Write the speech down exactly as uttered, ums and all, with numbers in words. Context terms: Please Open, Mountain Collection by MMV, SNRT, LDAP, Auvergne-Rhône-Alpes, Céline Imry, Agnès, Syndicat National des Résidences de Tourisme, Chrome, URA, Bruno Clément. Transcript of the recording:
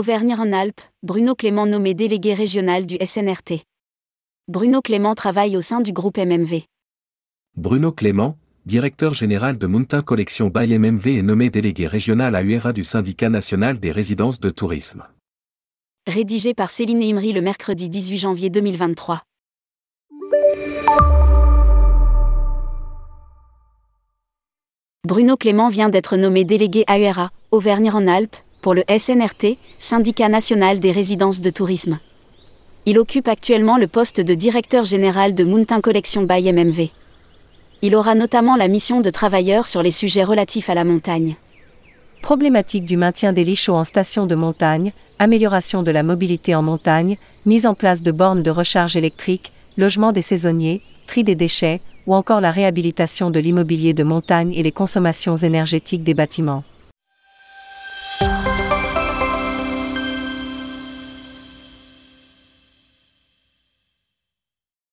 Auvergne-Rhône-Alpes, Bruno Clément nommé délégué régional du S N R T. Bruno Clément travaille au sein du groupe M M V. Bruno Clément, directeur général de Mountain Collection by M M V, est nommé délégué régional à U R A du Syndicat National des Résidences de Tourisme. Rédigé par Céline Imry le mercredi dix-huit janvier deux mille vingt-trois. Bruno Clément vient d'être nommé délégué à U R A, Auvergne-Rhône-Alpes, pour le S N R T, Syndicat National des Résidences de Tourisme. Il occupe actuellement le poste de directeur général de Mountain Collection by M M V. Il aura notamment la mission de travailleur sur les sujets relatifs à la montagne. Problématique du maintien des lits chauds en station de montagne, amélioration de la mobilité en montagne, mise en place de bornes de recharge électrique, logement des saisonniers, tri des déchets, ou encore la réhabilitation de l'immobilier de montagne et les consommations énergétiques des bâtiments.